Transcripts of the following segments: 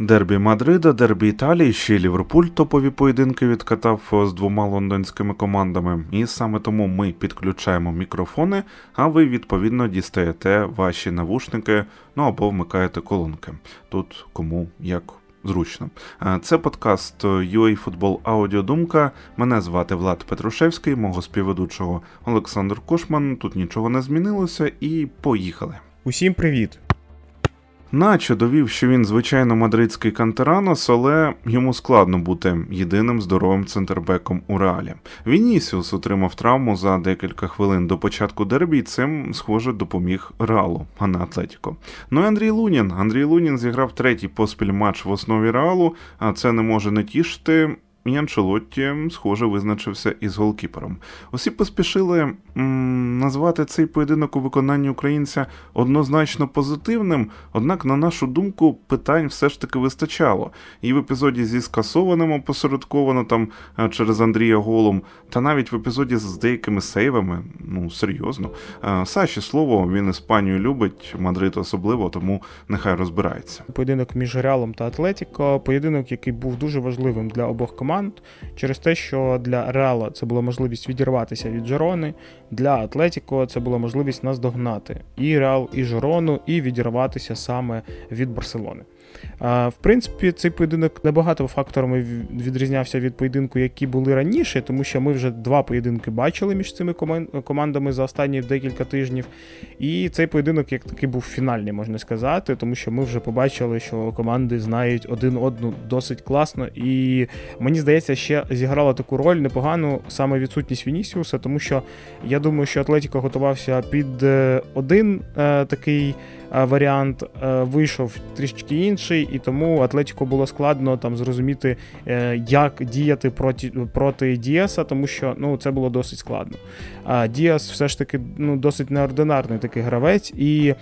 Дербі Мадрида, дербі Італії, ще й Ліверпуль топові поєдинки відкатав з двома лондонськими командами. І саме тому ми підключаємо мікрофони, а ви відповідно дістаєте ваші навушники, ну або вмикаєте колонки. Тут кому як зручно. Це подкаст UA Football Аудіодумка. Мене звати Влад Петрушевський, мого співведучого Олександр Кошман. Тут нічого не змінилося і поїхали. Усім привіт! Начо довів, що він, звичайно, мадридський Кантеранос, але йому складно бути єдиним здоровим центрбеком у Реалі. Вінісіус отримав травму за декілька хвилин до початку дербі, і цим, схоже, допоміг Реалу, а не Атлетіко. Ну і Андрій Лунін зіграв третій поспіль матч в основі Реалу, а це не може не тішити. І Анчелотті, схоже, визначився із голкіпером. Усі поспішили назвати цей поєдинок у виконанні українця однозначно позитивним, однак, на нашу думку, питань все ж таки вистачало. І в епізоді зі скасованим опосередковано там через Андрія голом, та навіть в епізоді з деякими сейвами, ну, серйозно. Саші слово, він Іспанію любить, Мадрид особливо, тому нехай розбирається. Поєдинок між Реалом та Атлетіко, поєдинок, який був дуже важливим для обох команд. Через те, що для Реала це була можливість відірватися від Жирони, для Атлетіко це була можливість нас догнати і Реал, і Жирону, і відірватися саме від Барселони. В принципі, цей поєдинок небагато факторами відрізнявся від поєдинку, які були раніше, тому що ми вже два поєдинки бачили між цими командами за останні декілька тижнів. І цей поєдинок як такий був фінальний, можна сказати, тому що ми вже побачили, що команди знають один одну досить класно. І мені здається, ще зіграла таку роль непогану саме відсутність Вінісіуса, тому що я думаю, що Атлетіко готувався під один такий варіант, вийшов трішечки інший, і тому Атлетіко було складно там зрозуміти, як діяти проти Діаса, тому що це було досить складно. А Діас все ж таки досить неординарний такий гравець, і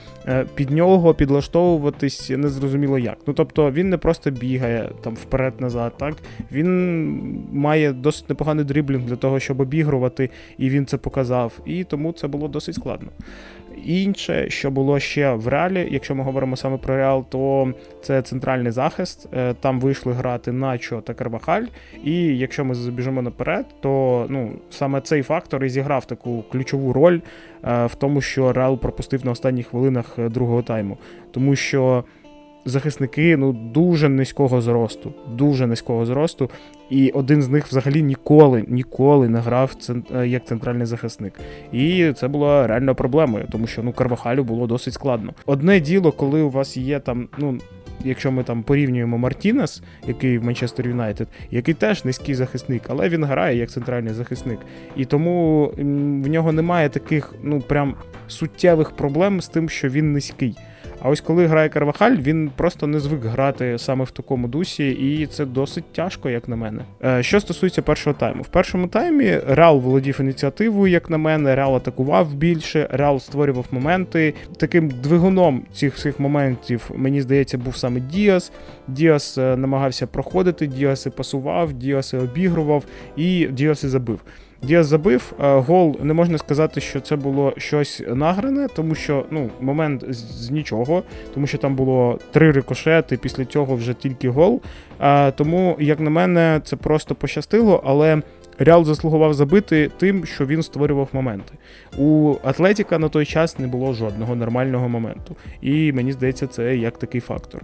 під нього підлаштовуватись незрозуміло як. Тобто він не просто бігає там вперед-назад, так? Він має досить непоганий дриблінг для того, щоб обігрувати, і він це показав, і тому це було досить складно. Інше, що було ще в Реалі, якщо ми говоримо саме про Реал, то це центральний захист, там вийшли грати Начо та Карвахаль, і якщо ми забіжимо наперед, то саме цей фактор і зіграв таку ключову роль в тому, що Реал пропустив на останніх хвилинах другого тайму, тому що захисники дуже низького зросту, і один з них взагалі ніколи не грав як центральний захисник. І це було реально проблемою, тому що Карвахалю було досить складно. Одне діло, коли у вас є там, якщо ми там порівнюємо Мартінес, який в Манчестер Юнайтед, який теж низький захисник, але він грає як центральний захисник. І тому в нього немає таких, прям суттєвих проблем з тим, що він низький. А ось коли грає Карвахаль, він просто не звик грати саме в такому дусі, і це досить тяжко, як на мене. Що стосується першого тайму. В першому таймі Реал володів ініціативою, як на мене, Реал атакував більше, Реал створював моменти. Таким двигуном цих всіх моментів, мені здається, був саме Діас. Діас намагався проходити, Діас і пасував, Діас і обігрував, і Діас і забив. Діас забив, гол, не можна сказати, що це було щось награне, тому що момент з нічого, тому що там було 3 рикошети, після цього вже тільки гол, тому, як на мене, це просто пощастило, але Реал заслугував забити тим, що він створював моменти. У Атлетіка на той час не було жодного нормального моменту, і мені здається, це як такий фактор.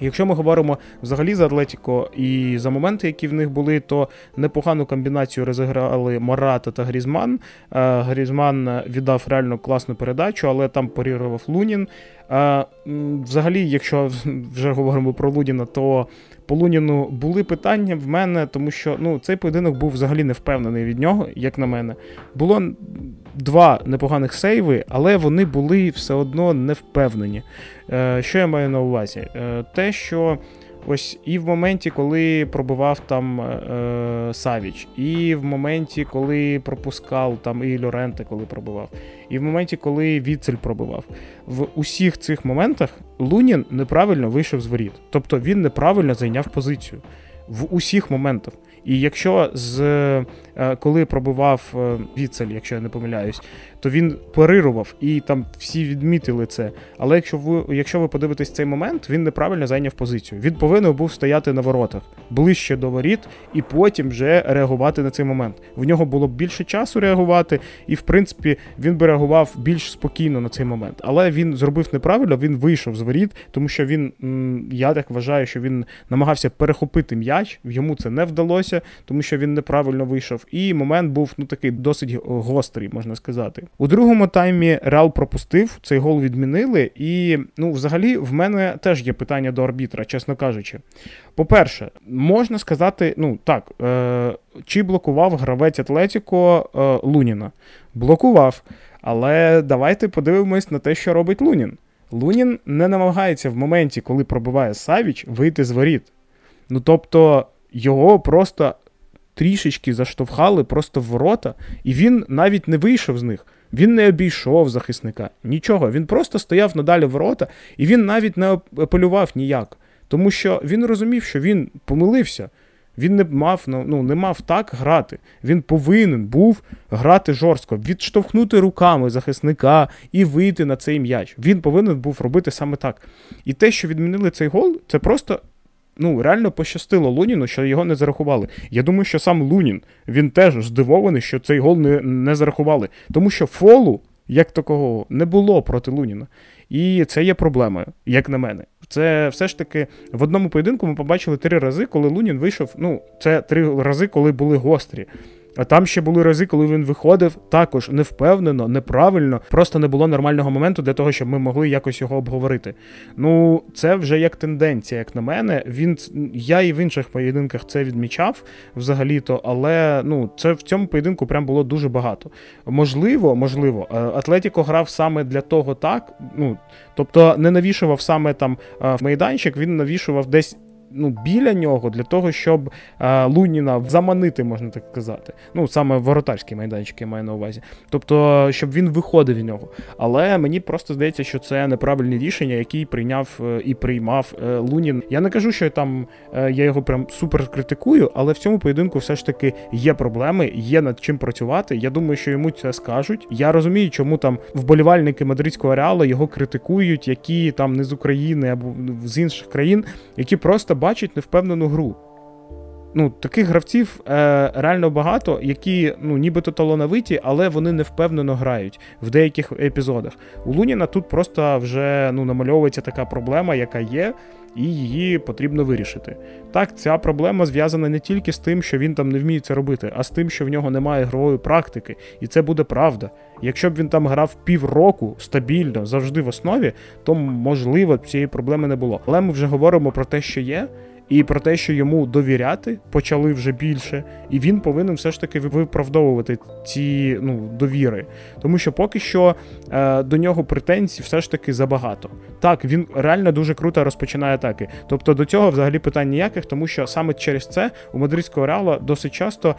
Якщо ми говоримо взагалі за Атлетіко і за моменти, які в них були, то непогану комбінацію розіграли Марата та Грізман. Грізман віддав реально класну передачу, але там парірував Лунін. Взагалі, якщо вже говоримо про Луніна, то по Луніну були питання в мене, тому що цей поєдинок був взагалі не впевнений від нього, як на мене. Було 2 непоганих сейви, але вони були все одно не впевнені. Що я маю на увазі? Те, що ось і в моменті, коли пробивав там Савіч, і в моменті, коли пропускав там і Льоренте, коли пробивав, і в моменті, коли Віцель пробивав. В усіх цих моментах Лунін неправильно вийшов з воріт. Тобто він неправильно зайняв позицію. В усіх моментах. І якщо коли пробивав Віцель, якщо я не помиляюсь, то він парирував, і там всі відмітили це. Але якщо ви подивитесь цей момент, він неправильно зайняв позицію. Він повинен був стояти на воротах, ближче до воріт, і потім вже реагувати на цей момент. В нього було б більше часу реагувати, і, в принципі, він би реагував більш спокійно на цей момент. Але він зробив неправильно, він вийшов з воріт, тому що він, я так вважаю, що він намагався перехопити м'яч, йому це не вдалося, тому що він неправильно вийшов. І момент був, такий досить гострий, можна сказати. У другому таймі Реал пропустив, цей гол відмінили, і, взагалі, в мене теж є питання до арбітра, чесно кажучи. По-перше, можна сказати, чи блокував гравець Атлетіко Луніна? Блокував, але давайте подивимось на те, що робить Лунін. Лунін не намагається в моменті, коли пробиває Савіч, вийти з воріт. Тобто, його просто трішечки заштовхали просто в ворота, і він навіть не вийшов з них. Він не обійшов захисника, нічого. Він просто стояв надалі ворота, і він навіть не апелював ніяк. Тому що він розумів, що він помилився. Він не мав так грати. Він повинен був грати жорстко, відштовхнути руками захисника і вийти на цей м'яч. Він повинен був робити саме так. І те, що відмінили цей гол, це просто реально пощастило Луніну, що його не зарахували. Я думаю, що сам Лунін, він теж здивований, що цей гол не зарахували. Тому що фолу, як такого, не було проти Луніна. І це є проблемою, як на мене. Це все ж таки в одному поєдинку ми побачили 3 рази, коли Лунін вийшов, це 3 рази, коли були гострі. А там ще були рази, коли він виходив також невпевнено, неправильно, просто не було нормального моменту для того, щоб ми могли якось його обговорити. Це вже як тенденція, як на мене. Я і в інших поєдинках це відмічав взагалі-то, але це в цьому поєдинку прям було дуже багато. Можливо, Атлетіко грав саме для того так, тобто не навішував саме там в майданчик, він навішував десь біля нього, для того, щоб Луніна заманити, можна так казати. Саме воротарський майданчик, я маю на увазі. Тобто, щоб він виходив від нього. Але мені просто здається, що це неправильне рішення, яке прийняв і приймав Лунін. Я не кажу, що я його прям супер критикую, але в цьому поєдинку все ж таки є проблеми, є над чим працювати. Я думаю, що йому це скажуть. Я розумію, чому там вболівальники мадридського Реалу його критикують, які там не з України або з інших країн, які просто бачить невпевнену гру. Таких гравців реально багато, які нібито талановиті, але вони невпевнено грають в деяких епізодах. У Луніна тут просто вже намальовується така проблема, яка є, і її потрібно вирішити. Так, ця проблема зв'язана не тільки з тим, що він там не вміє це робити, а з тим, що в нього немає ігрової практики, і це буде правда. Якщо б він там грав півроку стабільно, завжди в основі, то, можливо, цієї проблеми не було. Але ми вже говоримо про те, що є, і про те, що йому довіряти почали вже більше, і він повинен все ж таки виправдовувати ці довіри. Тому що поки що до нього претензій все ж таки забагато. Так, він реально дуже круто розпочинає атаки. Тобто до цього взагалі питань ніяких, тому що саме через це у мадридського Реала досить часто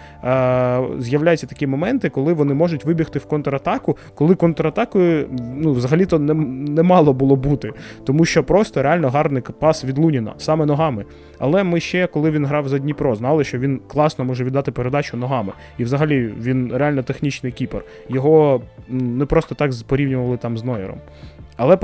з'являються такі моменти, коли вони можуть вибігти в контратаку, коли контратакою взагалі-то не мало було бути. Тому що просто реально гарний пас від Луніна, саме ногами. Але ми ще, коли він грав за Дніпро, знали, що він класно може віддати передачу ногами. І взагалі він реально технічний кіпер. Його не просто так порівнювали там з Нойером. Але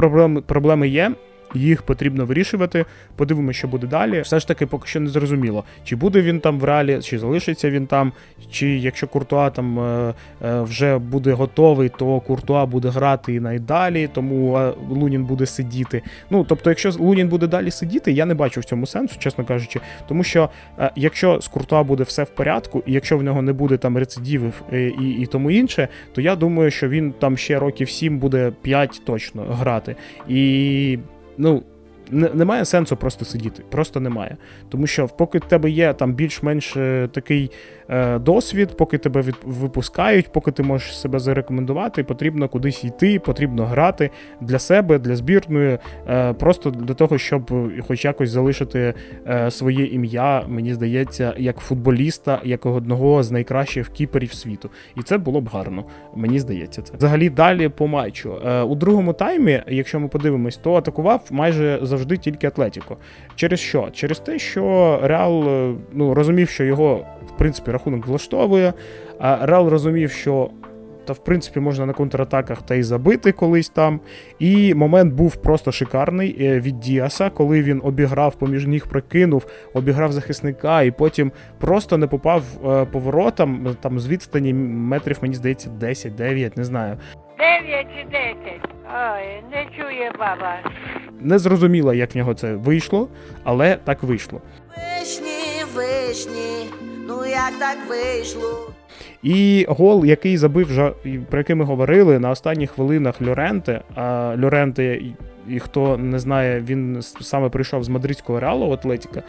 проблеми є, їх потрібно вирішувати. Подивимося, що буде далі. Все ж таки поки що не зрозуміло, чи буде він там в Реалі, чи залишиться він там, чи якщо Куртуа там вже буде готовий, то Куртуа буде грати і найдалі, тому Лунін буде сидіти. Тобто, якщо Лунін буде далі сидіти, я не бачу в цьому сенсу, чесно кажучи, тому що якщо з Куртуа буде все в порядку, і якщо в нього не буде там рецидивів і тому інше, то я думаю, що він там ще років 7 буде 5 точно грати. І немає сенсу просто сидіти, просто немає. Тому що поки в тебе є там більш-менш такий досвід, поки тебе випускають, поки ти можеш себе зарекомендувати, потрібно кудись йти, потрібно грати для себе, для збірної, просто для того, щоб хоч якось залишити своє ім'я, мені здається, як футболіста, як одного з найкращих кіперів світу. І це було б гарно, мені здається це. Взагалі далі по матчу. У другому таймі, якщо ми подивимось, то атакував майже завжди тільки Атлетіко. Через що? Через те, що Реал розумів, що його в принципі, рахунок влаштовує. А Реал розумів, що та, в принципі, можна на контратаках та й забити колись там. І момент був просто шикарний від Діаса, коли він обіграв, поміж ніг прокинув, обіграв захисника і потім просто не попав по воротам, там з відстані метрів, мені здається, 10-9, не знаю. 9 чи 10. Ой, не чує баба. Не зрозуміло, як в нього це вийшло, але так вийшло. Вишні, ну як так вийшло? І гол, який забив, про який ми говорили, на останніх хвилинах Льоренте. Льоренте, і хто не знає, він саме прийшов з мадридського Реалу, Атлетіка,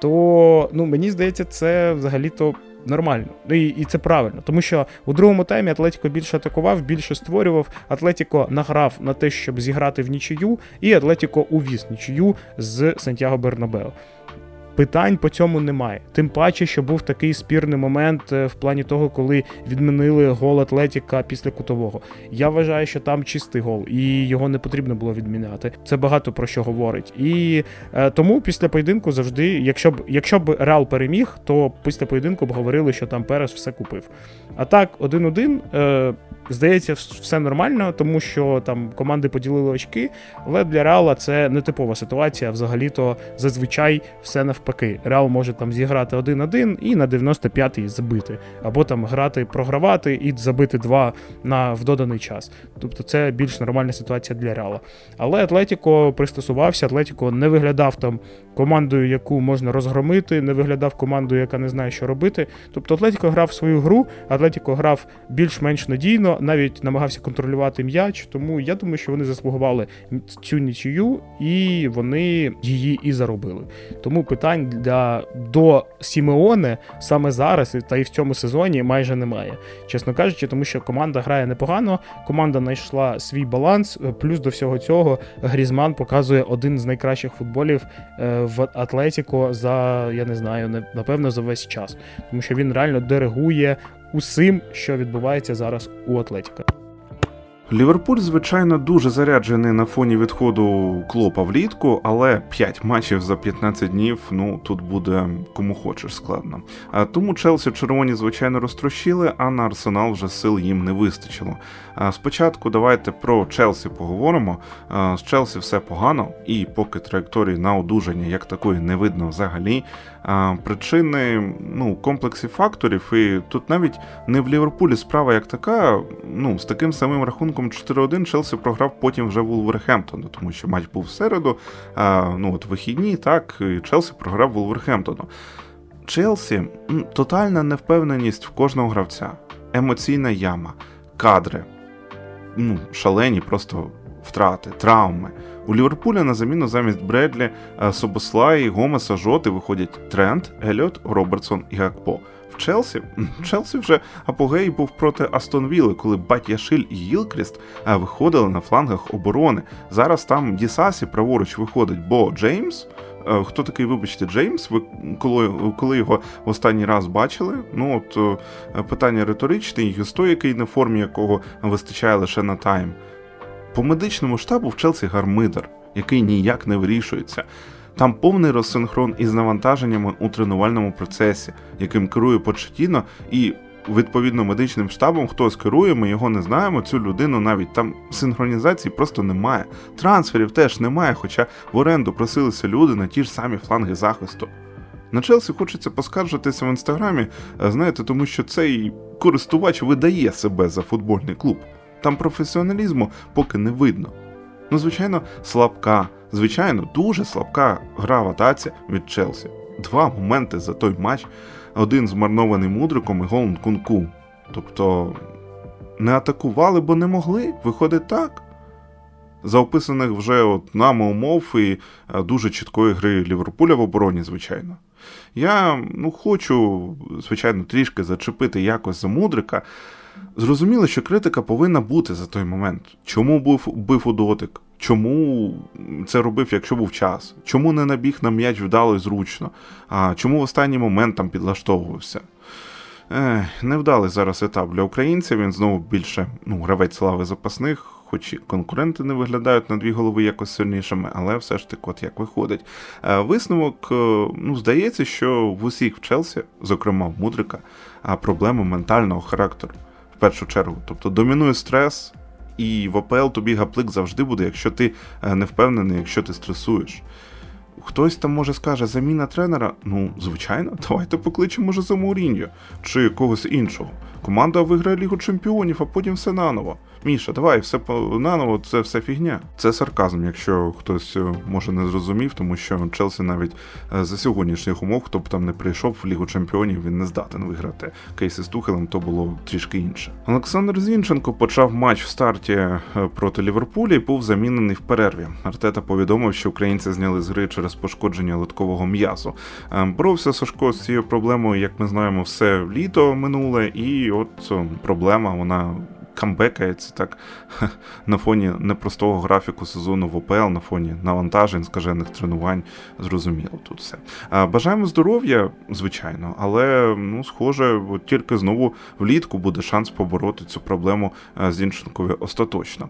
то, ну, мені здається, це взагалі-то нормально. І це правильно, тому що у другому таймі Атлетіко більше атакував, більше створював, Атлетіко награв на те, щоб зіграти в нічию, і Атлетіко увіз нічию з Сантьяго Бернабеу. Питань по цьому немає. Тим паче, що був такий спірний момент в плані того, коли відмінили гол Атлетіка після кутового. Я вважаю, що там чистий гол, і його не потрібно було відміняти. Це багато про що говорить. І тому після поєдинку завжди, якщо б Реал переміг, то після поєдинку б говорили, що там Перес все купив. А так, 1-1, здається, все нормально, тому що там команди поділили очки, але для Реала це не типова ситуація, взагалі-то зазвичай все навпаки. Реал може там зіграти 1-1 і на 95-й забити. Або там грати, програвати і забити 2 в доданий час. Тобто це більш нормальна ситуація для Реала. Але Атлетіко пристосувався, Атлетіко не виглядав там командою, яку можна розгромити, не виглядав командою, яка не знає, що робити. Тобто Атлетіко грав свою гру, Атлетіко грав більш-менш надійно, навіть намагався контролювати м'яч, тому я думаю, що вони заслугували цю нічию і вони її і заробили. Тому питань до Сімеоне саме зараз та і в цьому сезоні майже немає, чесно кажучи, тому що команда грає непогано, команда знайшла свій баланс, плюс до всього цього Грізман показує один з найкращих футболів в Атлетіко за, я не знаю, напевно за весь час, тому що він реально диригує усім, що відбувається зараз у Атлетіко. Ліверпуль, звичайно, дуже заряджений на фоні відходу Клопа влітку, але 5 матчів за 15 днів, ну, тут буде кому хочеш складно. А тому Челсі червоні, звичайно, розтрощили, а на Арсенал вже сил їм не вистачило. Спочатку давайте про Челсі поговоримо. З Челсі все погано, і поки траєкторії на одужання як такої не видно взагалі. Причини, ну, комплексі факторів, і тут навіть не в Ліверпулі справа як така, ну, з таким самим рахунком 4-1 Челсі програв потім вже Вулверхемптону, тому що матч був в середу, ну, от вихідні, так, і Челсі програв Вулверхемптону. Челсі – тотальна невпевненість в кожного гравця, емоційна яма, кадри, ну, шалені просто втрати, травми. У Ліверпуля на заміну замість Бредлі, Собослаї, Гомеса, Жоти виходять Трент, Еліот, Робертсон і Гакпо. В Челсі вже апогей був проти Астон Вілли, коли Бат'яшиль і Гілкріст виходили на флангах оборони. Зараз там Дісасі праворуч виходить, бо Джеймс, хто такий, вибачте, Джеймс, ви коли його в останній раз бачили? Ну от питання риторичне, і гісто, який на формі якого вистачає лише на тайм. По медичному штабу в Челсі гармидер, який ніяк не вирішується. Там повний розсинхрон із навантаженнями у тренувальному процесі, яким керує Почеттіно, і відповідно медичним штабом хтось керує, ми його не знаємо, цю людину навіть там синхронізації просто немає. Трансферів теж немає, хоча в оренду просилися люди на ті ж самі фланги захисту. На Челсі хочеться поскаржитися в інстаграмі, знаєте, тому що цей користувач видає себе за футбольний клуб. Там професіоналізму поки не видно. Ну, звичайно, слабка, звичайно, дуже слабка гра в атаці від Челсі. 2 моменти за той матч, 1 змарнований Мудриком і гол Нкунку. Тобто, не атакували, бо не могли, виходить так. За описаних вже от нами умов і дуже чіткої гри Ліверпуля в обороні, звичайно. Я, хочу, звичайно, трішки зачепити якось за Мудрика. Зрозуміло, що критика повинна бути за той момент. Чому бив у дотик? Чому це робив, якщо був час? Чому не набіг на м'яч вдало і зручно? А чому в останній момент там підлаштовувався? Невдалий зараз етап для українців, він знову більше гравець слави запасних, хоч і конкуренти не виглядають на дві голови якось сильнішими, але все ж таки от як виходить. Висновок, здається, що в усіх в Челсі, зокрема в Мудрика, проблеми ментального характеру в першу чергу. Тобто домінує стрес, і в АПЛ тобі гаплик завжди буде, якщо ти не впевнений, якщо ти стресуєш. Хтось там, може, скаже, заміна тренера? Звичайно, давайте покличемо, може, за Мауріньо чи когось іншого. Команда виграє Лігу Чемпіонів, а потім все наново. Міша, давай, все наново, це все фігня. Це сарказм, якщо хтось, може, не зрозумів, тому що Челсі навіть за сьогоднішніх умов, хто б там не прийшов в Лігу Чемпіонів, він не здатен виграти. Кейси з Тухелем то було трішки інше. Олександр Зінченко почав матч в старті проти Ліверпуля і був замінений в перерві. Артета повідомив, що українці зняли з гри через пошкодження литкового м'язу. Боровся Сашко з цією проблемою, як ми знаємо, все літо минуле, і от проблема, вона камбекається так на фоні непростого графіку сезону в ОПЛ, на фоні навантажень, скажених тренувань, зрозуміло тут все. Бажаємо здоров'я, звичайно, але, схоже, тільки знову влітку буде шанс побороти цю проблему Зінченкові остаточно.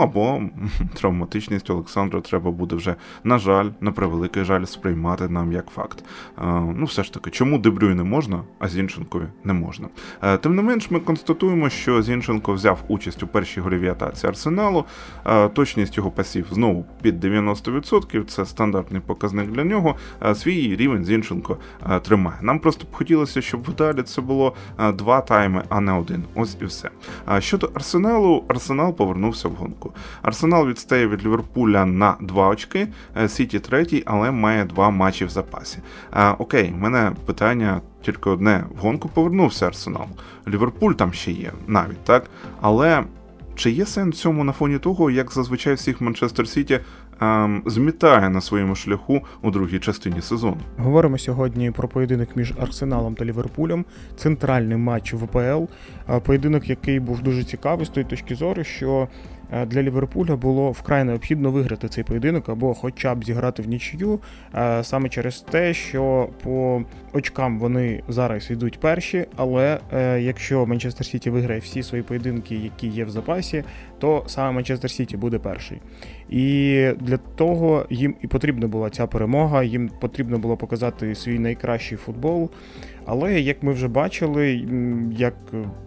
Або травматичність Олександра треба буде вже, на жаль, на превеликий жаль, сприймати нам як факт. Все ж таки, чому Де Брюйне можна, а Зінченкові не можна? Тим не менш, ми констатуємо, що Зінченко взяв участь у першій гольовій атаці Арсеналу. Точність його пасів знову під 90%, це стандартний показник для нього. Свій рівень Зінченко тримає. Нам просто б хотілося, щоб в далі це було 2 тайми, а не 1. Ось і все. Щодо Арсеналу, Арсенал повернувся в гонку. Арсенал відстає від Ліверпуля на 2 очки, Сіті третій, але має 2 матчі в запасі. Окей, в мене питання тільки одне, в гонку повернувся Арсенал. Ліверпуль там ще є, навіть, так? Але чи є сенс цьому на фоні того, як зазвичай всіх Манчестер Сіті змітає на своєму шляху у другій частині сезону? Говоримо сьогодні про поєдинок між Арсеналом та Ліверпулем, центральний матч ВПЛ, поєдинок, який був дуже цікавий з тої точки зору, що для Ліверпуля було вкрай необхідно виграти цей поєдинок або хоча б зіграти в нічию, саме через те, що по очкам вони зараз йдуть перші, але якщо Манчестер Сіті виграє всі свої поєдинки, які є в запасі, то саме Манчестер Сіті буде перший. І для того їм і потрібна була ця перемога, їм потрібно було показати свій найкращий футбол. Але, як ми вже бачили, як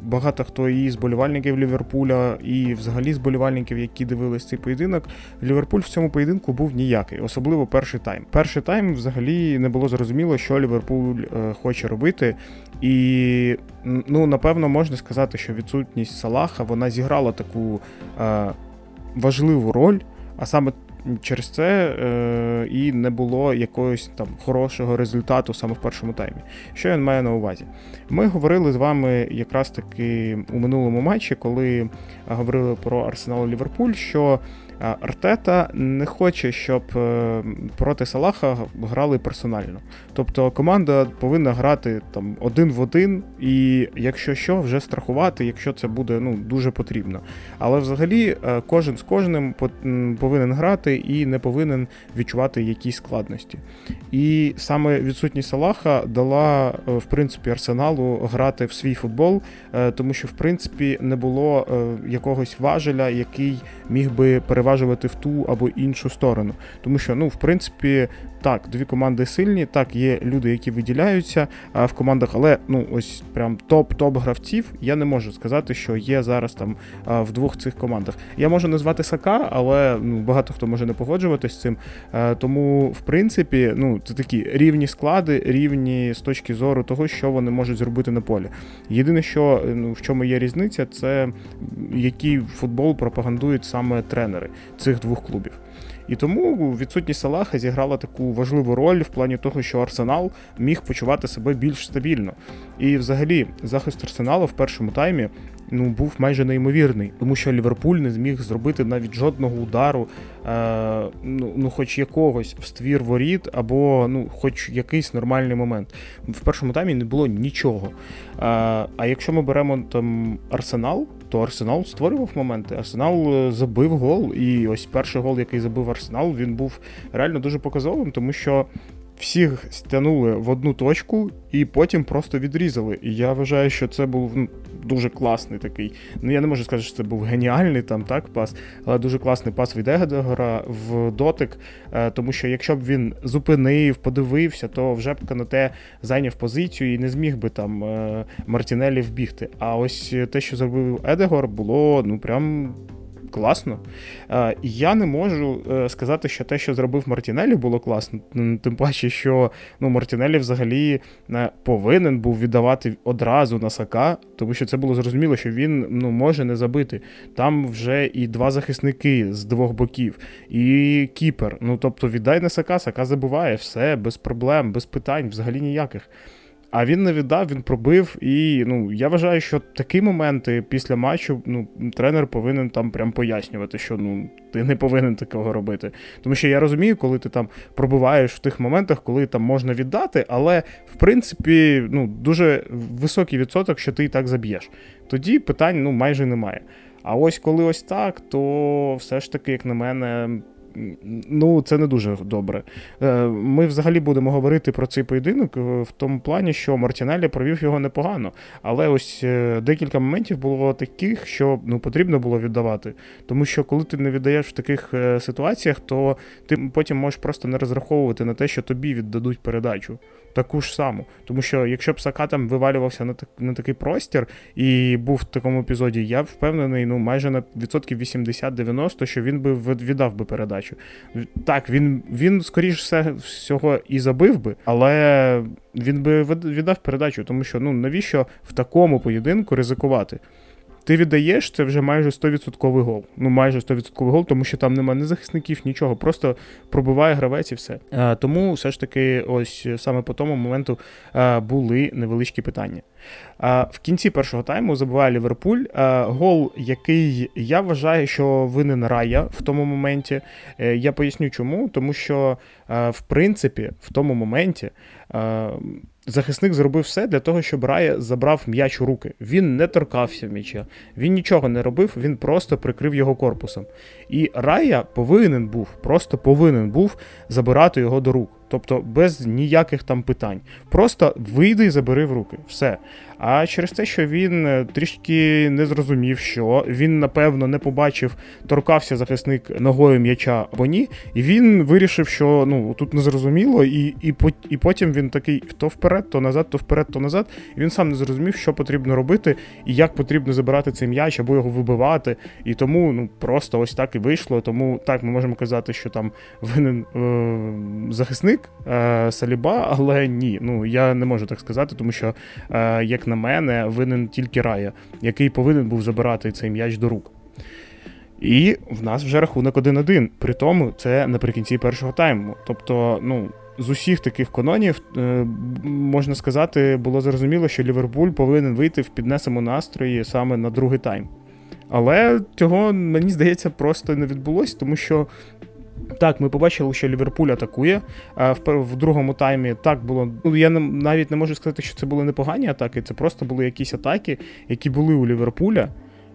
багато хто і з болівальників Ліверпуля, і взагалі з болівальників, які дивились цей поєдинок, Ліверпуль в цьому поєдинку був ніякий, особливо перший тайм. Перший тайм взагалі не було зрозуміло, що Ліверпуль хоче робити. І, напевно, можна сказати, що відсутність Салаха, вона зіграла таку важливу роль, а саме через це і не було якогось там хорошого результату саме в першому таймі. Що я маю на увазі? Ми говорили з вами якраз таки у минулому матчі, коли говорили про Арсенал-Ліверпуль, що Артета не хоче, щоб проти Салаха грали персонально. Тобто команда повинна грати там один в один і якщо що, вже страхувати, якщо це буде дуже потрібно. Але взагалі кожен з кожним повинен грати і не повинен відчувати якісь складності. І саме відсутність Салаха дала, в принципі, Арсеналу грати в свій футбол, тому що, в принципі, не було якогось важеля, який міг би переважувати в ту або іншу сторону. Тому що, в принципі, так, дві команди сильні, так, є люди, які виділяються в командах, але, ось прям топ-топ гравців, я не можу сказати, що є зараз там в двох цих командах. Я можу назвати Сака, але багато хто може не погоджуватись з цим, тому, в принципі, це такі рівні склади, рівні з точки зору того, що вони можуть зробити на полі. Єдине, що, в чому є різниця, це який футбол пропагандують саме тренери цих двох клубів. І тому відсутність Салаха зіграла таку важливу роль в плані того, що Арсенал міг почувати себе більш стабільно. І взагалі захист Арсеналу в першому таймі був майже неймовірний, тому що Ліверпуль не зміг зробити навіть жодного удару, хоч якогось в ствір воріт, або хоч якийсь нормальний момент. В першому таймі не було нічого. А якщо ми беремо там Арсенал, то Арсенал створював моменти, Арсенал забив гол, і ось перший гол, який забив Арсенал, він був реально дуже показовим, тому що всіх стягнули в одну точку і потім просто відрізали. І я вважаю, що це був дуже класний такий, ну я не можу сказати, що це був геніальний там так пас, але дуже класний пас від Егедегора в дотик, тому що якщо б він зупинив, подивився, то вже б Канате зайняв позицію і не зміг би там Мартінелі вбігти. А ось те, що зробив Едегор, було ну прям класно. Я не можу сказати, що те, що зробив Мартінелі, було класно, тим паче, що ну, Мартінелі взагалі повинен був віддавати одразу на Сака, тому що це було зрозуміло, що він ну, може не забити. Там вже і два захисники з двох боків, і кіпер. Ну, тобто віддай на Сака, Сака забиває, все, без проблем, без питань, взагалі ніяких. А він не віддав, він пробив, і ну я вважаю, що такі моменти після матчу ну тренер повинен там прям пояснювати, що ну ти не повинен такого робити. Тому що я розумію, коли ти там пробиваєш в тих моментах, коли там можна віддати, але в принципі ну дуже високий відсоток, що ти і так заб'єш. Тоді питань ну майже немає. А ось коли ось так, то все ж таки, як на мене, ну, це не дуже добре. Ми взагалі будемо говорити про цей поєдинок в тому плані, що Мартінеллі провів його непогано. Але ось декілька моментів було таких, що ну, потрібно було віддавати. Тому що коли ти не віддаєш в таких ситуаціях, то ти потім можеш просто не розраховувати на те, що тобі віддадуть передачу. Таку ж саму. Тому що якщо б Сака там вивалювався на такий простір і був в такому епізоді, я впевнений ну, майже на відсотків 80-90, що він би віддав би передачу. Так, він скоріш всього і забив би, але він би віддав передачу, тому що ну навіщо в такому поєдинку ризикувати? Ти віддаєш, це вже майже 100% гол. Ну, майже 100% гол, тому що там немає ні захисників, нічого. Просто пробиває гравець і все. Тому все ж таки ось саме по тому моменту були невеличкі питання. В кінці першого тайму забиває Ліверпуль. Гол, який я вважаю, що винен Райя в тому моменті. Я поясню чому. Тому що, в принципі, в тому моменті захисник зробив все для того, щоб Райя забрав м'яч у руки. Він не торкався м'яча, він нічого не робив, він просто прикрив його корпусом. І Райя повинен був, просто повинен був забирати його до рук. Тобто без ніяких там питань. Просто вийди і забери в руки. Все. А через те, що він трішки не зрозумів, що він, напевно, не побачив, торкався захисник ногою м'яча або ні, і він вирішив, що ну тут незрозуміло, і потім він такий то вперед, то назад, то вперед, то назад, і він сам не зрозумів, що потрібно робити, і як потрібно забирати цей м'яч, або його вибивати, і тому ну просто ось так і вийшло, тому так, ми можемо казати, що там винен захисник, Саліба, але ні, ну я не можу так сказати, тому що, як на мене, винен тільки Райя, який повинен був забирати цей м'яч до рук. І в нас вже рахунок 1-1, при тому це наприкінці першого тайму. Тобто, ну, з усіх таких канонів, можна сказати, було зрозуміло, що Ліверпуль повинен вийти в піднесеному настрої саме на другий тайм. Але цього, мені здається, просто не відбулося, тому що так, ми побачили, що Ліверпуль атакує в другому таймі. Так було, ну я навіть не можу сказати, що це були непогані атаки, це просто були якісь атаки, які були у Ліверпуля,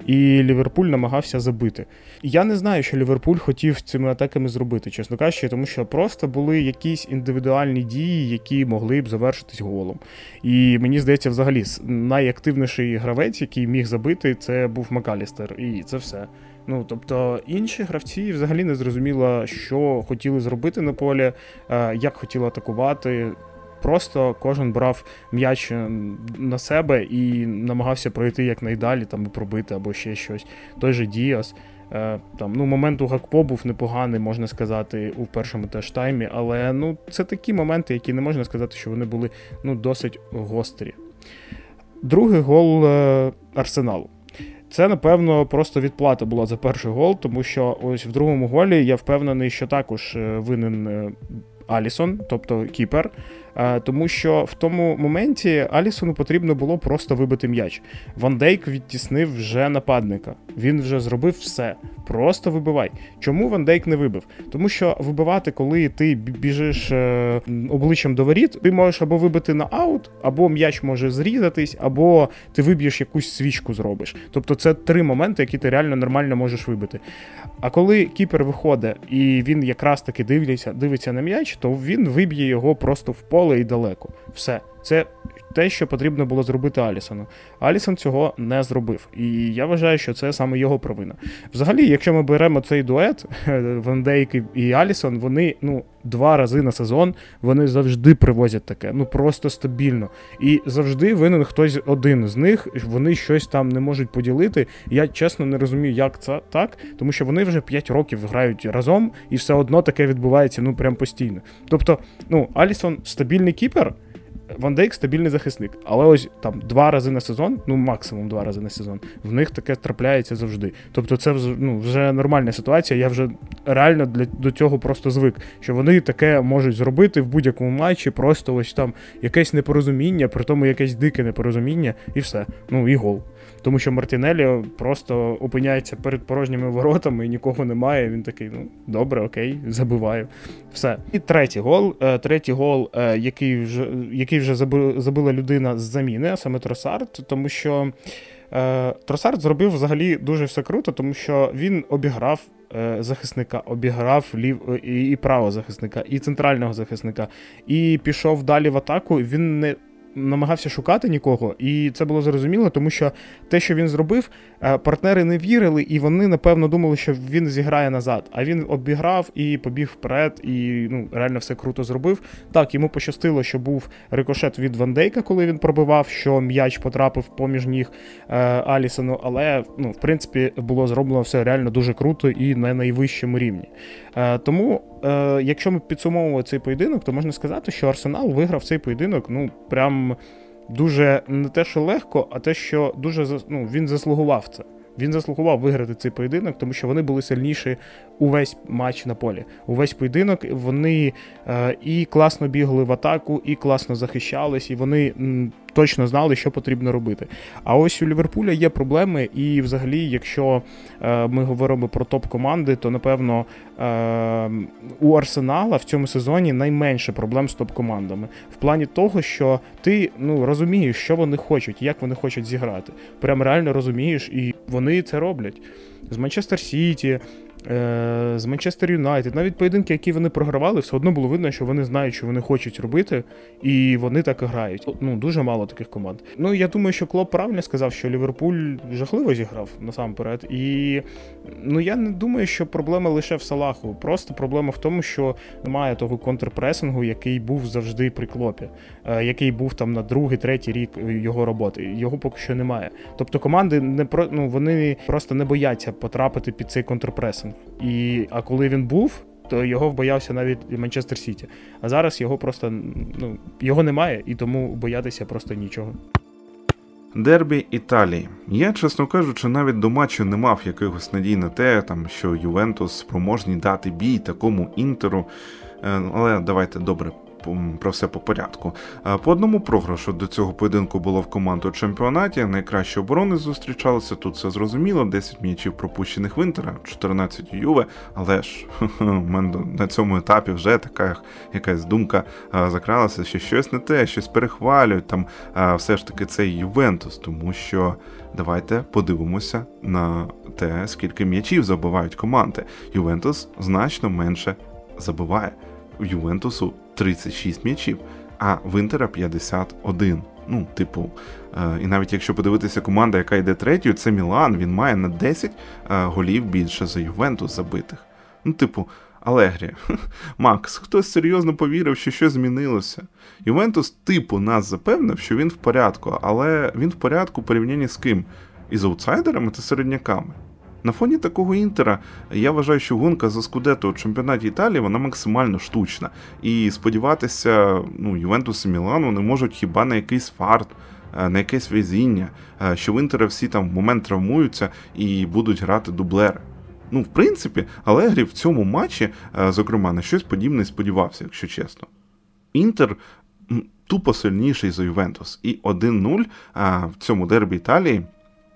і Ліверпуль намагався забити. Я не знаю, що Ліверпуль хотів цими атаками зробити, чесно кажучи, тому що просто були якісь індивідуальні дії, які могли б завершитись голом. І мені здається, взагалі, найактивніший гравець, який міг забити, це був Макалістер, і це все. Ну, тобто, інші гравці взагалі не зрозуміло, що хотіли зробити на полі, як хотіли атакувати. Просто кожен брав м'яч на себе і намагався пройти якнайдалі, там, і пробити, або ще щось. Той же Діас. Там, ну, момент у Гакпо був непоганий, можна сказати, у першому теж таймі, але, ну, це такі моменти, які не можна сказати, що вони були, ну, досить гострі. Другий гол Арсеналу. Це, напевно, просто відплата була за перший гол, тому що ось в другому голі я впевнений, що також винен Алісон, тобто кіпер. тому що в тому моменті Алісону потрібно було просто вибити м'яч. Ван Дейк відтіснив вже нападника. Він вже зробив все. Просто вибивай. Чому Ван Дейк не вибив? Тому що вибивати, коли ти біжиш обличчям до воріт, ти можеш або вибити на аут, або м'яч може зрізатись, або ти виб'єш якусь свічку зробиш. Тобто це три моменти, які ти реально нормально можеш вибити. А коли кіпер виходить і він якраз таки дивиться на м'яч, то він виб'є його просто в поле і далеко. Все. Це те, що потрібно було зробити Алісону. Алісон цього не зробив. І я вважаю, що це саме його провина. Взагалі, якщо ми беремо цей дует, Ван Дейк і Алісон, вони, два рази на сезон, вони завжди привозять таке. Просто стабільно. І завжди винен хтось один з них, вони щось там не можуть поділити. Я чесно не розумію, як це так, тому що вони вже 5 років грають разом, і все одно таке відбувається, прям постійно. Тобто, Алісон стабільний кіпер, Ван Дейк стабільний захисник, але ось там 2 рази на сезон, максимум 2 рази на сезон, в них таке трапляється завжди. Тобто це вже нормальна ситуація, я вже реально до цього просто звик, що вони таке можуть зробити в будь-якому матчі, просто ось там якесь непорозуміння, при тому якесь дике непорозуміння, і все, і гол. Тому що Мартинелі просто опиняється перед порожніми воротами і нікого немає, він такий, добре, окей, забиваю, все. І третій гол, який вже забила людина з заміни, а саме Тросард, тому що Тросард зробив взагалі дуже все круто, тому що він обіграв захисника, обіграв і правого захисника, і центрального захисника, і пішов далі в атаку, він не намагався шукати нікого, і це було зрозуміло, тому що те, що він зробив, партнери не вірили, і вони, напевно, думали, що він зіграє назад, а він обіграв і побіг вперед, і реально все круто зробив. Так, йому пощастило, що був рикошет від Ван Дейка, коли він пробивав, що м'яч потрапив поміж ніг Алісону, але, в принципі, було зроблено все реально дуже круто і на найвищому рівні. Тому, якщо ми підсумовуємо цей поєдинок, то можна сказати, що Арсенал виграв цей поєдинок, прям дуже не те, що легко, а те, що дуже, він заслугував це. Він заслугував виграти цей поєдинок, тому що вони були сильніші увесь матч на полі. Увесь поєдинок вони і класно бігли в атаку, і класно захищались, і вони точно знали, що потрібно робити. А ось у Ліверпуля є проблеми, і взагалі, якщо ми говоримо про топ-команди, то, напевно, у Арсенала в цьому сезоні найменше проблем з топ-командами. В плані того, що ти розумієш, що вони хочуть, як вони хочуть зіграти. Прям реально розумієш, і вони це роблять. З Манчестер Сіті, з Манчестер Юнайтед, навіть поєдинки, які вони програвали, все одно було видно, що вони знають, що вони хочуть робити, і вони так і грають. Дуже мало таких команд. Я думаю, що Клоп правильно сказав, що Ліверпуль жахливо зіграв насамперед, і я не думаю, що проблема лише в Салаху, просто проблема в тому, що немає того контрпресингу, який був завжди при Клопі, який був там на 2-3 рік його роботи, його поки що немає. Тобто команди вони просто не бояться потрапити під цей контрпресинг. А коли він був, то його боявся навіть Манчестер Сіті. А зараз його просто його немає, і тому боятися просто нічого. Дербі Італії. Я, чесно кажучи, навіть до матчу не мав якихось надій на те, що Ювентус спроможні дати бій такому Інтеру. Але давайте добре про все по порядку. По одному програшу до цього поєдинку було в команду в чемпіонаті, найкращі оборони зустрічалися, тут все зрозуміло, 10 м'ячів пропущених в Інтера, 14 у Юве, але ж на цьому етапі вже така якась думка закралася, що щось не те, щось перехвалюють, все ж таки цей Ювентус, тому що давайте подивимося на те, скільки м'ячів забивають команди. Ювентус значно менше забиває. У Ювентусу 36 м'ячів, а в Інтера 51. І навіть якщо подивитися команда, яка йде третьою, це Мілан, він має на 10 голів більше за Ювентус забитих. Алегрі, Макс, хтось серйозно повірив, що щось змінилося. Ювентус нас запевнив, що він в порядку, але він в порядку в порівнянні з ким? Із аутсайдерами та середняками. На фоні такого Інтера, я вважаю, що гонка за Скудетто у чемпіонаті Італії, вона максимально штучна. І сподіватися, Ювентус і Мілану не можуть хіба на якийсь фарт, на якесь везіння, що в Інтера всі в момент травмуються і будуть грати дублери. В принципі, Алегрі в цьому матчі, зокрема, на щось подібне сподівався, якщо чесно. Інтер тупо сильніший за Ювентус. І 1-0 в цьому дербі Італії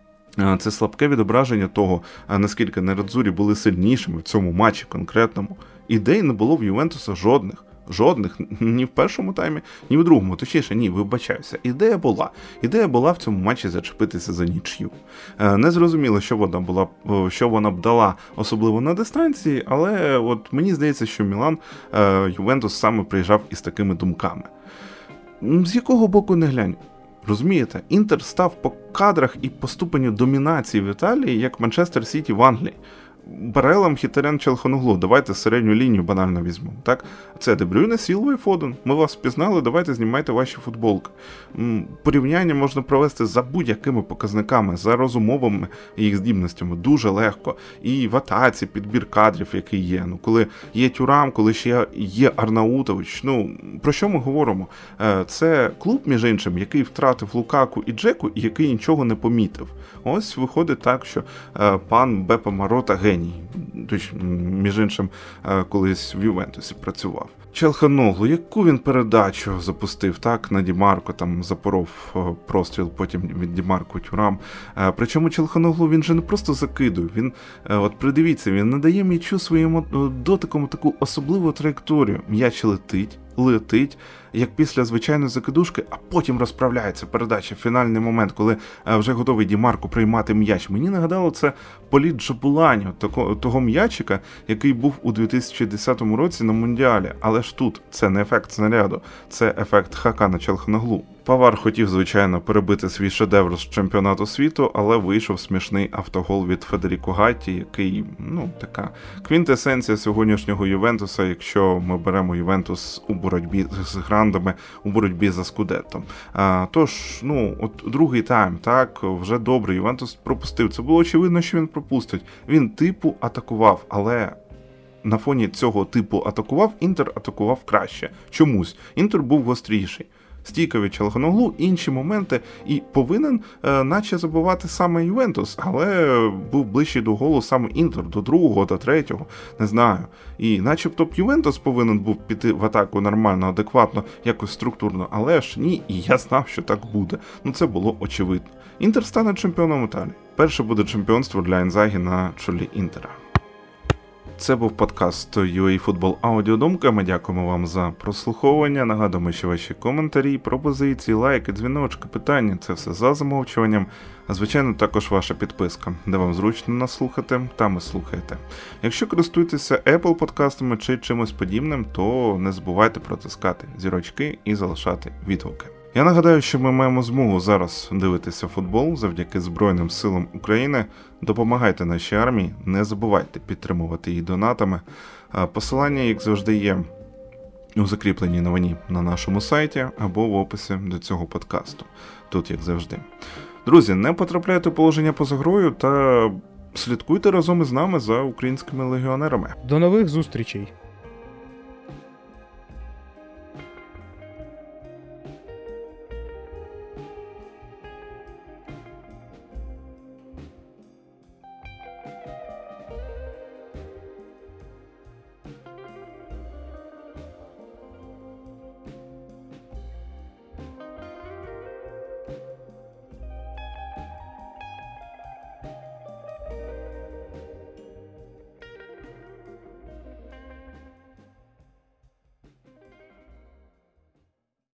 – це слабке відображення того, наскільки Нерадзурі були сильнішими в цьому матчі конкретному. Ідей не було в Ювентуса жодних. Жодних, ні в першому таймі, ні в другому. Точніше, ні, вибачаюся. Ідея була. Ідея була в цьому матчі зачепитися за нічию. Не зрозуміло, що вона б дала, особливо на дистанції, але от мені здається, що Мілан, Ювентус саме приїжджав із такими думками. З якого боку не глянь. Розумієте, Інтер став по кадрах і по ступеню домінації в Італії, як Манчестер Сіті в Англії. Барела, Мхітарян, Чалханоглу, давайте середню лінію банально візьмемо, так? Це Де Брюйне, Сілва і Фоден. Ми вас впізнали, давайте знімайте ваші футболки. Порівняння можна провести за будь-якими показниками, за розумовими їх здібностями, дуже легко. І в атаці підбір кадрів, який є. Ну, коли є Тюрам, коли ще є Арнаутович. Ну, про що ми говоримо? Це клуб, між іншим, який втратив Лукаку і Джеку, і який нічого не помітив. Ось виходить так, що пан Беппе Марота геній. Точно, між іншим, колись в Ювентусі працював. Чалханоглу, яку він передачу запустив, так, на Дімарко, там запоров простріл, потім від Дімарко Тюрам. Причому Чалханоглу він же не просто закидує, він, от придивіться, він надає м'ячу своєму дотиком таку особливу траєкторію. М'яч летить, як після звичайної закидушки, а потім розправляється передача, фінальний момент, коли вже готовий Дімарко приймати м'яч. Мені нагадало це політ Джабулані, того м'ячика, який був у 2010 році на Мундіалі. Але ж тут це не ефект снаряду, це ефект Хакана Чалханоглу. Павар хотів, звичайно, перебити свій шедевр з чемпіонату світу, але вийшов смішний автогол від Федеріко Гатті, який, ну, така квінтесенція сьогоднішнього Ювентуса, якщо ми беремо Ювентус у боротьбі з грандами, у боротьбі за Скудеттом. Тож, ну, от другий тайм, так, вже добре, Ювентус пропустив. Це було очевидно, що він пропустить. Він типу атакував, але... На фоні цього типу атакував, Інтер атакував краще. Чомусь. Інтер був гостріший. Стійка від Чалханоглу, інші моменти, і повинен наче забивати саме Ювентус, але був ближчий до голу саме Інтер, до другого, до третього, не знаю. І начебто б Ювентус повинен був піти в атаку нормально, адекватно, якось структурно, але ж ні, і я знав, що так буде. Ну це було очевидно. Інтер стане чемпіоном Італії. Перше буде чемпіонство для Інзагі на чолі Інтера. Це був подкаст UA Football Аудіодумка. Ми дякуємо вам за прослуховування. Нагадуємо, що ваші коментарі, пропозиції, лайки, дзвіночки, питання – це все за замовчуванням. А звичайно, також ваша підписка, де вам зручно нас слухати, там і слухаєте. Якщо користуєтеся Apple подкастами чи чимось подібним, то не забувайте протискати зірочки і залишати відгуки. Я нагадаю, що ми маємо змогу зараз дивитися футбол завдяки Збройним силам України. Допомагайте нашій армії, не забувайте підтримувати її донатами. Посилання, як завжди, є у закріпленій новині на нашому сайті або в описі до цього подкасту. Тут, як завжди. Друзі, не потрапляйте у положення поза грою та слідкуйте разом із нами за українськими легіонерами. До нових зустрічей!